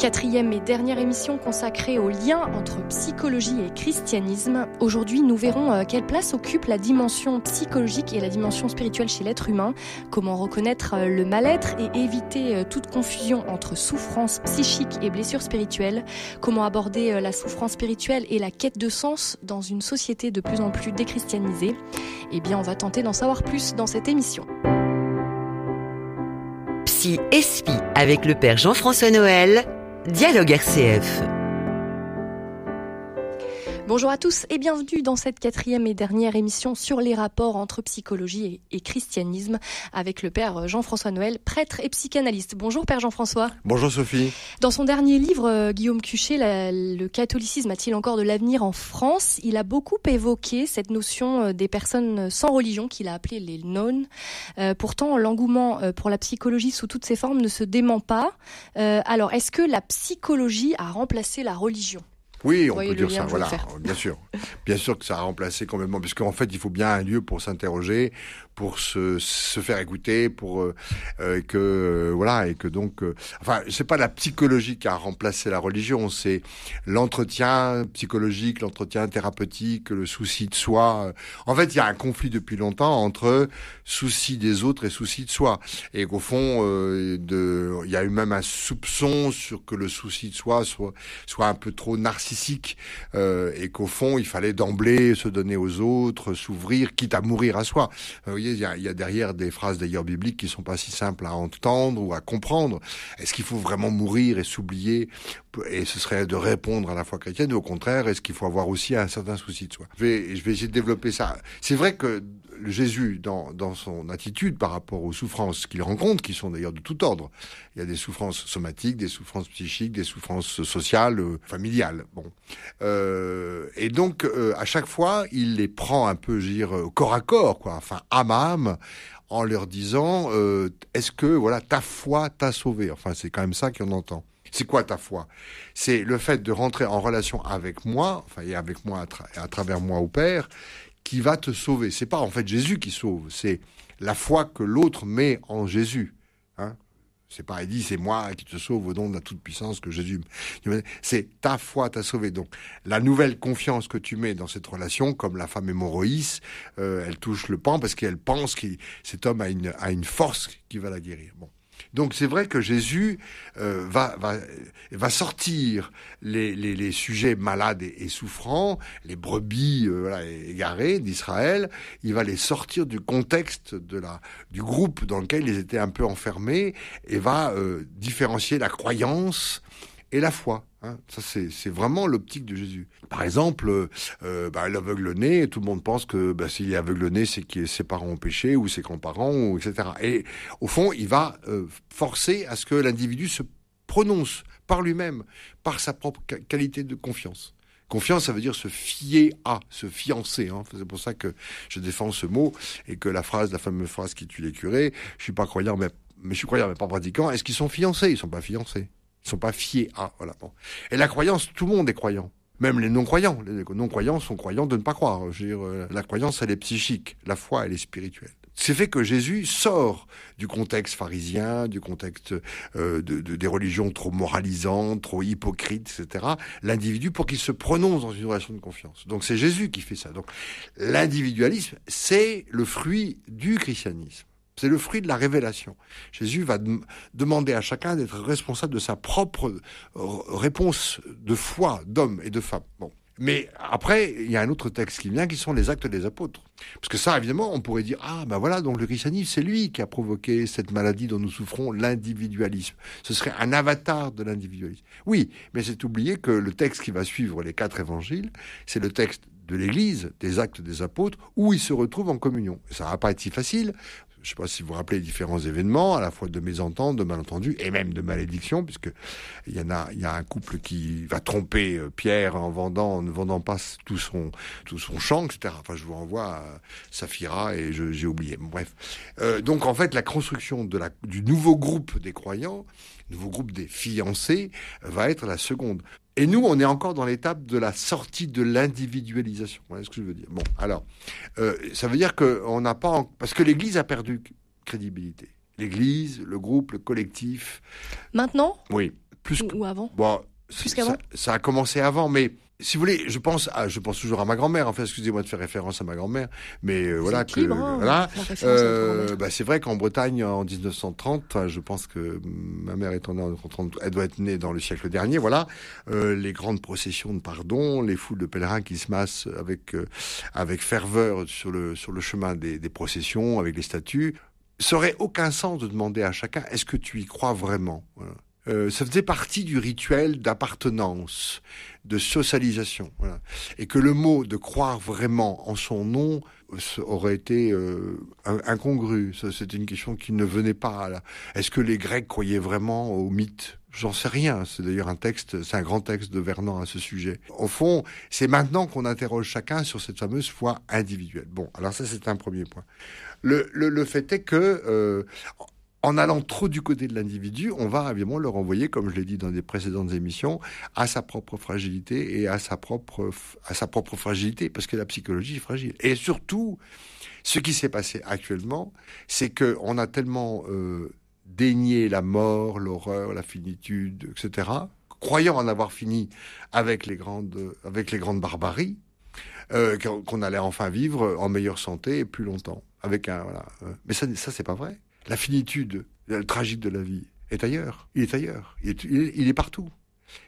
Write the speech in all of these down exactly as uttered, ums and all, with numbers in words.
Quatrième et dernière émission consacrée au lien entre psychologie et christianisme. Aujourd'hui, nous verrons quelle place occupe la dimension psychologique et la dimension spirituelle chez l'être humain, comment reconnaître le mal-être et éviter toute confusion entre souffrance psychique et blessure spirituelle, comment aborder la souffrance spirituelle et la quête de sens dans une société de plus en plus déchristianisée. Eh bien, on va tenter d'en savoir plus dans cette émission. Psy et Spi avec le père Jean-François Noël. Dialogue R C F. Bonjour à tous et bienvenue dans cette quatrième et dernière émission sur les rapports entre psychologie et, et christianisme avec le père Jean-François Noël, prêtre et psychanalyste. Bonjour père Jean-François. Bonjour Sophie. Dans son dernier livre, Guillaume Cuchet, la, le catholicisme a-t-il encore de l'avenir en France ? Il a beaucoup évoqué cette notion des personnes sans religion qu'il a appelées les nonnes. Euh, pourtant, l'engouement pour la psychologie sous toutes ses formes ne se dément pas. Euh, alors, est-ce que la psychologie a remplacé la religion ? Oui, on peut dire ça, voilà, bien sûr. Bien sûr que ça a remplacé complètement, parce qu'en fait, il faut bien un lieu pour s'interroger, pour se, se faire écouter, pour euh, que, euh, voilà, et que donc... Euh, enfin, c'est pas la psychologie qui a remplacé la religion, c'est l'entretien psychologique, l'entretien thérapeutique, le souci de soi. En fait, il y a un conflit depuis longtemps entre souci des autres et souci de soi. Et qu'au fond, euh, de, il y a eu même un soupçon sur que le souci de soi soit, soit un peu trop narcissique. Euh, et qu'au fond, il fallait d'emblée se donner aux autres, s'ouvrir, quitte à mourir à soi. Vous voyez, il y a, il y a derrière des phrases d'ailleurs bibliques qui sont pas si simples à entendre ou à comprendre. Est-ce qu'il faut vraiment mourir et s'oublier ? Et ce serait de répondre à la foi chrétienne, ou au contraire, est-ce qu'il faut avoir aussi un certain souci de soi ? Je vais, je vais essayer de développer ça. C'est vrai que Jésus, dans, dans son attitude par rapport aux souffrances qu'il rencontre, qui sont d'ailleurs de tout ordre, il y a des souffrances somatiques, des souffrances psychiques, des souffrances sociales, euh, familiales. Bon, euh, et donc euh, à chaque fois, il les prend un peu, je veux dire, corps à corps, quoi. Enfin, âme à âme, en leur disant, euh, est-ce que voilà, ta foi t'a sauvé ? Enfin, c'est quand même ça qu'on entend. C'est quoi ta foi ? C'est le fait de rentrer en relation avec moi, enfin, et avec moi à, tra- à travers moi au Père, qui va te sauver. C'est pas en fait Jésus qui sauve, c'est la foi que l'autre met en Jésus. Hein ? C'est pas, il dit, c'est moi qui te sauve au nom de la toute-puissance que Jésus... C'est ta foi t'a sauvé. Donc, la nouvelle confiance que tu mets dans cette relation, comme la femme hémorroïse, euh, elle touche le pan parce qu'elle pense que cet homme a une, a une force qui va la guérir. Bon. Donc c'est vrai que Jésus euh, va, va, va sortir les, les, les sujets malades et, et souffrants, les brebis euh, voilà, égarées d'Israël, il va les sortir du contexte de la, du groupe dans lequel ils étaient un peu enfermés et va euh, différencier la croyance et la foi. Hein, ça c'est, c'est vraiment l'optique de Jésus. Par exemple, euh, bah, l'aveugle-né, tout le monde pense que bah, s'il est aveugle-né, c'est que ses parents ont péché ou ses grands-parents, ou, et cetera. Et au fond, il va euh, forcer à ce que l'individu se prononce par lui-même, par sa propre qualité de confiance. Confiance, ça veut dire se fier à, se fiancer. Hein. C'est pour ça que je défends ce mot et que la phrase, la fameuse phrase qui tue les curés, je suis pas croyant, mais, mais je suis croyant mais pas pratiquant. Est-ce qu'ils sont fiancés ? Ils sont pas fiancés. Ils ne sont pas fiés à... Voilà. Et la croyance, tout le monde est croyant. Même les non-croyants. Les non-croyants sont croyants de ne pas croire. Je veux dire, euh, la croyance, elle est psychique. La foi, elle est spirituelle. C'est fait que Jésus sort du contexte pharisien, du contexte euh, de, de, des religions trop moralisantes, trop hypocrites, et cetera. L'individu pour qu'il se prononce dans une relation de confiance. Donc c'est Jésus qui fait ça. Donc l'individualisme, c'est le fruit du christianisme. C'est le fruit de la révélation. Jésus va de- demander à chacun d'être responsable de sa propre r- réponse de foi d'homme et de femme. Bon. Mais après, il y a un autre texte qui vient, qui sont les actes des apôtres. Parce que ça, évidemment, on pourrait dire, ah ben voilà, donc le christianisme, c'est lui qui a provoqué cette maladie dont nous souffrons, l'individualisme. Ce serait un avatar de l'individualisme. Oui, mais c'est oublier que le texte qui va suivre les quatre évangiles, c'est le texte de l'Église, des actes des apôtres, où ils se retrouvent en communion. Ça n'a pas été si facile. Je ne sais pas si vous vous rappelez différents événements, à la fois de mésententes, de malentendus et même de malédictions, puisque il y en a, il y a un couple qui va tromper Pierre en vendant, en ne vendant pas tout son tout son champ, et cetera. Enfin, je vous renvoie à Saphira et je, j'ai oublié. Bref, euh, donc en fait, la construction de la du nouveau groupe des croyants, nouveau groupe des fiancés, va être la seconde. Et nous, on est encore dans l'étape de la sortie de l'individualisation. Voilà ce que je veux dire. Bon, alors, euh, ça veut dire qu'on n'a pas... En... Parce que l'Église a perdu crédibilité. L'Église, le groupe, le collectif... Maintenant ? Oui. Plus ou, ou avant bon, plus qu'avant. Ça, ça a commencé avant, mais si vous voulez, je pense, à, je pense toujours à ma grand-mère. Enfin, excusez-moi de faire référence à ma grand-mère, mais euh, voilà que libre, hein, voilà. Euh, bah, c'est vrai qu'en Bretagne, en dix-neuf cent trente, je pense que ma mère étant née en mille neuf cent trente, elle doit être née dans le siècle dernier. Voilà, euh, les grandes processions de pardon, les foules de pèlerins qui se massent avec euh, avec ferveur sur le sur le chemin des, des processions, avec les statues. Ça aurait aucun sens de demander à chacun est-ce que tu y crois vraiment. Voilà. Euh, ça faisait partie du rituel d'appartenance, de socialisation. Voilà. Et que le mot de croire vraiment en son nom aurait été euh, incongru. Ça, c'était une question qui ne venait pas. Là. Est-ce que les Grecs croyaient vraiment au mythe ? J'en sais rien. C'est d'ailleurs un texte, c'est un grand texte de Vernant à ce sujet. Au fond, c'est maintenant qu'on interroge chacun sur cette fameuse foi individuelle. Bon, alors ça, c'est un premier point. Le, le, le fait est que... Euh, En allant trop du côté de l'individu, on va évidemment le renvoyer, comme je l'ai dit dans des précédentes émissions, à sa propre fragilité et à sa propre, à sa propre fragilité, parce que la psychologie est fragile. Et surtout, ce qui s'est passé actuellement, c'est que on a tellement euh, dénié la mort, l'horreur, la finitude, et cetera, croyant en avoir fini avec les grandes, avec les grandes barbaries, euh, qu'on allait enfin vivre en meilleure santé et plus longtemps. Avec un, voilà. Mais ça, ça c'est pas vrai. La finitude, le tragique de la vie est ailleurs. Il est ailleurs. Il est, il est, il est partout.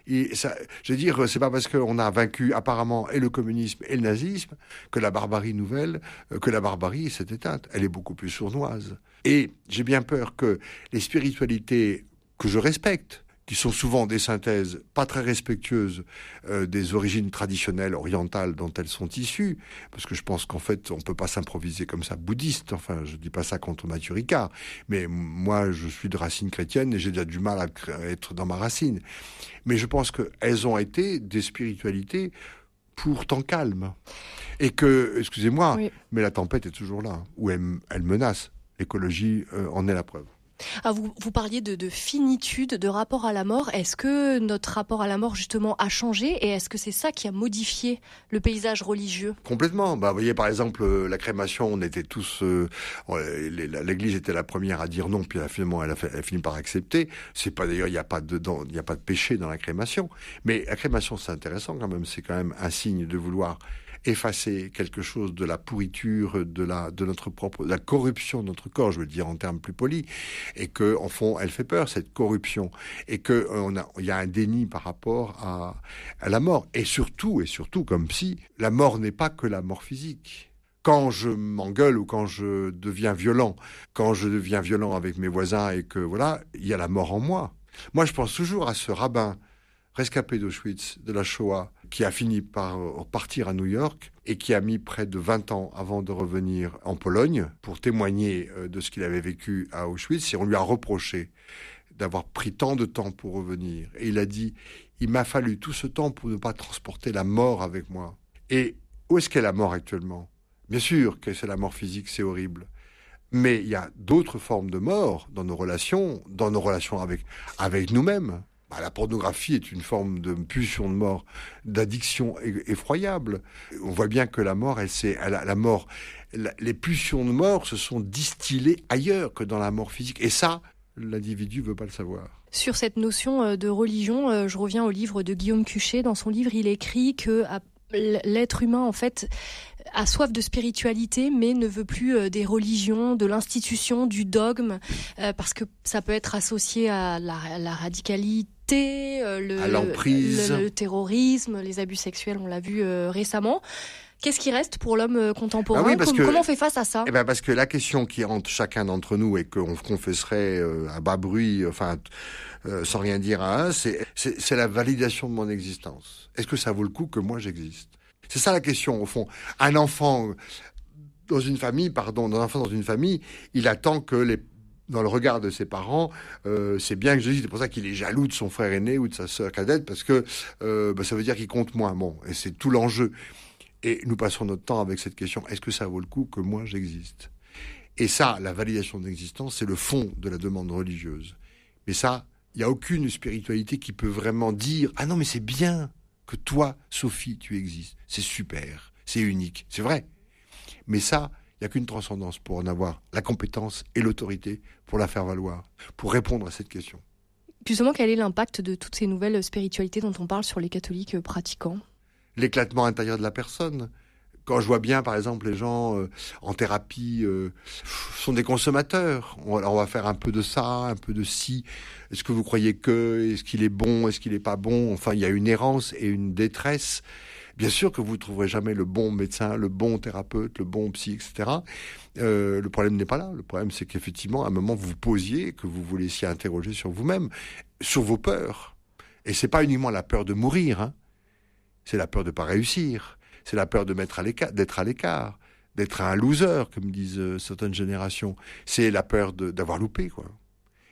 Et ça, je veux dire, c'est pas parce qu'on a vaincu apparemment et le communisme et le nazisme que la barbarie nouvelle, que la barbarie s'est éteinte. Elle est beaucoup plus sournoise. Et j'ai bien peur que les spiritualités que je respecte, qui sont souvent des synthèses pas très respectueuses euh, des origines traditionnelles orientales dont elles sont issues, parce que je pense qu'en fait, on peut pas s'improviser comme ça bouddhiste, enfin, je dis pas ça contre Mathieu Ricard, mais moi, je suis de racine chrétienne et j'ai déjà du mal à être dans ma racine. Mais je pense qu'elles ont été des spiritualités pour temps calme. Et que, excusez-moi, oui. mais la tempête est toujours là, où elle, elle menace. L'écologie euh, en est la preuve. Ah, vous, vous parliez de, de finitude, de rapport à la mort. Est-ce que notre rapport à la mort, justement, a changé ? Et est-ce que c'est ça qui a modifié le paysage religieux ? Complètement. Bah, vous voyez, par exemple, la crémation, on était tous... Euh, l'Église était la première à dire non, puis finalement, elle a, fait, elle a fini par accepter. C'est pas, d'ailleurs, il n'y a, a pas de péché dans la crémation. Mais la crémation, c'est intéressant quand même. C'est quand même un signe de vouloir... effacer quelque chose de la pourriture, de la de notre propre, de la corruption de notre corps, je veux le dire en termes plus polis, et que en fond, elle fait peur cette corruption, et que euh, on a il y a un déni par rapport à, à la mort, et surtout et surtout comme psy, la mort n'est pas que la mort physique. Quand je m'engueule ou quand je deviens violent, quand je deviens violent avec mes voisins et que voilà, il y a la mort en moi. Moi, je pense toujours à ce rabbin rescapé d'Auschwitz, de la Shoah, qui a fini par partir à New York et qui a mis près de vingt ans avant de revenir en Pologne pour témoigner de ce qu'il avait vécu à Auschwitz. Et on lui a reproché d'avoir pris tant de temps pour revenir. Et il a dit, il m'a fallu tout ce temps pour ne pas transporter la mort avec moi. Et où est-ce qu'est la mort actuellement ? Bien sûr que c'est la mort physique, c'est horrible. Mais il y a d'autres formes de mort dans nos relations, dans nos relations avec, avec nous-mêmes. La pornographie est une forme de pulsion de mort, d'addiction effroyable. On voit bien que la mort, elle, c'est, elle, la mort, la, les pulsions de mort se sont distillées ailleurs que dans la mort physique. Et ça, l'individu ne veut pas le savoir. Sur cette notion de religion, je reviens au livre de Guillaume Cuchet. Dans son livre, il écrit que l'être humain, en fait, a soif de spiritualité, mais ne veut plus des religions, de l'institution, du dogme, parce que ça peut être associé à la, à la radicalité. Le, à l'emprise. Le, le, le terrorisme, les abus sexuels, on l'a vu euh, récemment. Qu'est-ce qui reste pour l'homme contemporain ? Ah oui, Comme, que, Comment on fait face à ça ? Eh ben parce que la question qui rentre chacun d'entre nous et qu'on confesserait euh, à bas bruit, enfin, euh, sans rien dire à un, c'est, c'est, c'est la validation de mon existence. Est-ce que ça vaut le coup que moi j'existe ? C'est ça la question, au fond. Un enfant dans une famille, pardon, un enfant dans une famille, il attend que les dans le regard de ses parents, euh, c'est bien que je dis, c'est pour ça qu'il est jaloux de son frère aîné ou de sa sœur cadette, parce que euh, bah, ça veut dire qu'il compte moins. Bon, et c'est tout l'enjeu. Et nous passons notre temps avec cette question, est-ce que ça vaut le coup que moi j'existe ? Et ça, la validation de l'existence, c'est le fond de la demande religieuse. Mais ça, il n'y a aucune spiritualité qui peut vraiment dire, ah non mais c'est bien que toi, Sophie, tu existes, c'est super, c'est unique, c'est vrai. Mais ça... Il n'y a qu'une transcendance pour en avoir la compétence et l'autorité pour la faire valoir, pour répondre à cette question. Justement, quel est l'impact de toutes ces nouvelles spiritualités dont on parle sur les catholiques pratiquants? L'éclatement intérieur de la personne. Quand je vois bien, par exemple, les gens euh, en thérapie euh, sont des consommateurs. On, on va faire un peu de ça, un peu de ci. Est-ce que vous croyez que, est-ce qu'il est bon, est-ce qu'il n'est pas bon? Enfin, il y a une errance et une détresse. Bien sûr que vous ne trouverez jamais le bon médecin, le bon thérapeute, le bon psy, et cetera. Euh, le problème n'est pas là. Le problème, c'est qu'effectivement, à un moment, vous vous posiez, que vous vous laissiez interroger sur vous-même, sur vos peurs. Et ce n'est pas uniquement la peur de mourir, hein. C'est la peur de ne pas réussir. C'est la peur de mettre à l'écart, d'être à l'écart, d'être un loser, comme disent certaines générations. C'est la peur de, d'avoir loupé, quoi.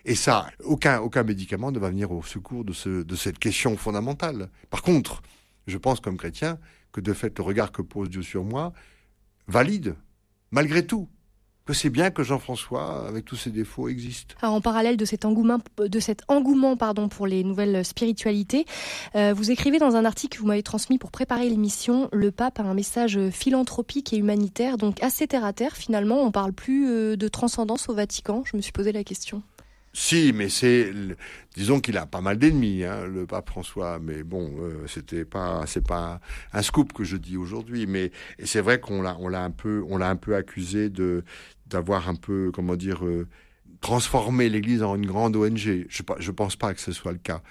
Et ça, aucun, aucun médicament ne va venir au secours de, ce, de cette question fondamentale. Par contre, je pense comme chrétien que de fait, le regard que pose Dieu sur moi valide, malgré tout, que c'est bien que Jean-François, avec tous ses défauts, existe. Alors, en parallèle de cet engouement, de cet engouement pardon, pour les nouvelles spiritualités, euh, vous écrivez dans un article que vous m'avez transmis pour préparer l'émission, le pape a un message philanthropique et humanitaire, donc assez terre à terre finalement. On ne parle plus euh, de transcendance au Vatican, je me suis posé la question. Si, mais c'est, disons qu'il a pas mal d'ennemis, hein, le pape François. Mais bon, euh, c'était pas, c'est pas un scoop que je dis aujourd'hui. Mais et c'est vrai qu'on l'a, on l'a un peu, on l'a un peu accusé de d'avoir un peu, comment dire, euh, transformé l'Église en une grande O N G. Je, je pense pas que ce soit le cas.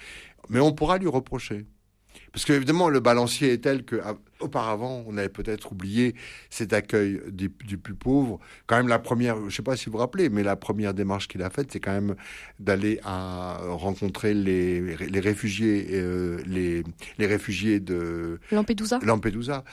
Mais on pourra lui reprocher. Parce que, évidemment, le balancier est tel qu'auparavant, on avait peut-être oublié cet accueil du, du plus pauvre. Quand même, la première, je ne sais pas si vous vous rappelez, mais la première démarche qu'il a faite, c'est quand même d'aller à rencontrer les, les réfugiés, euh, les, les réfugiés de... Lampedusa. Lampedusa.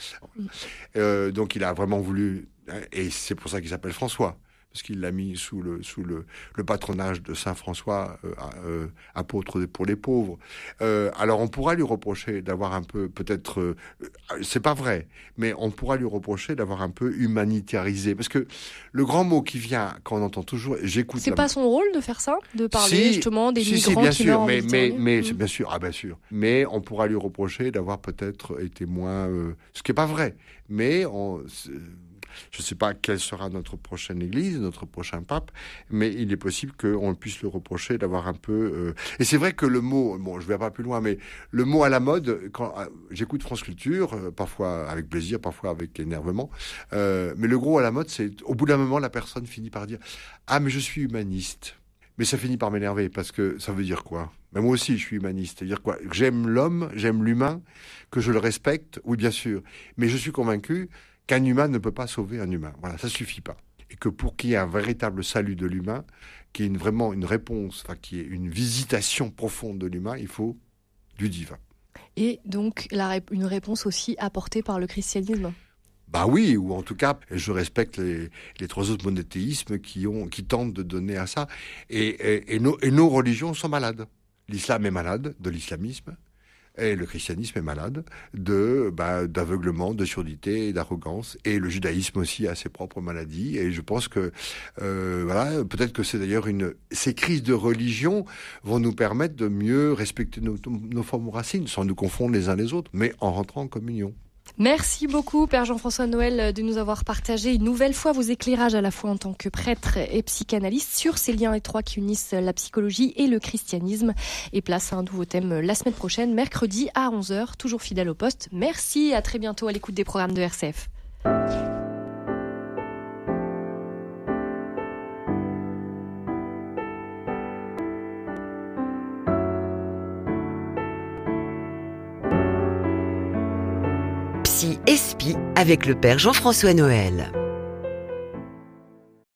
Euh, donc, il a vraiment voulu... Et c'est pour ça qu'il s'appelle François. Parce qu'il l'a mis sous le, sous le, le patronage de Saint François, euh, euh, apôtre pour les pauvres. Euh, alors on pourra lui reprocher d'avoir un peu, peut-être, euh, c'est pas vrai, mais on pourra lui reprocher d'avoir un peu humanitarisé. Parce que le grand mot qui vient, quand on entend toujours, j'écoute... C'est la... pas son rôle de faire ça? De parler si, justement des si, migrants si, si, qui meurent en Méditerranée? Mais, mais, mmh. Bien sûr, ah bien sûr. Mais on pourra lui reprocher d'avoir peut-être été moins... Euh, ce qui n'est pas vrai. Mais on... Je ne sais pas quelle sera notre prochaine Église, notre prochain pape, mais il est possible qu'on puisse le reprocher d'avoir un peu... Euh... Et c'est vrai que le mot, bon, je ne vais pas plus loin, mais le mot à la mode, quand j'écoute France Culture, parfois avec plaisir, parfois avec énervement, euh, mais le gros à la mode, c'est au bout d'un moment, la personne finit par dire « Ah, mais je suis humaniste ». Mais ça finit par m'énerver, parce que ça veut dire quoi ? Mais moi aussi, je suis humaniste. C'est-à-dire quoi ? J'aime l'homme, j'aime l'humain, que je le respecte, oui, bien sûr, mais je suis convaincu qu'un humain ne peut pas sauver un humain. Voilà, ça suffit pas. Et que pour qu'il y ait un véritable salut de l'humain, qu'il y ait une, vraiment une réponse, enfin, qu'il y ait une visitation profonde de l'humain, il faut du divin. Et donc, la, une réponse aussi apportée par le christianisme ? Bah oui, ou en tout cas, je respecte les, les trois autres monothéismes qui, ont, qui tentent de donner à ça. Et, et, et, nos, et nos religions sont malades. L'islam est malade de l'islamisme. Et le christianisme est malade de, bah, d'aveuglement, de surdité, et d'arrogance. Et le judaïsme aussi a ses propres maladies. Et je pense que, euh, voilà, peut-être que c'est d'ailleurs une... Ces crises de religion vont nous permettre de mieux respecter nos, nos formes racines, sans nous confondre les uns les autres, mais en rentrant en communion. Merci beaucoup, Père Jean-François Noël, de nous avoir partagé une nouvelle fois vos éclairages à la fois en tant que prêtre et psychanalyste sur ces liens étroits qui unissent la psychologie et le christianisme. Et place à un nouveau thème la semaine prochaine, mercredi à onze heures, toujours fidèle au poste. Merci, à très bientôt à l'écoute des programmes de R C F. Espi avec le Père Jean-François Noël.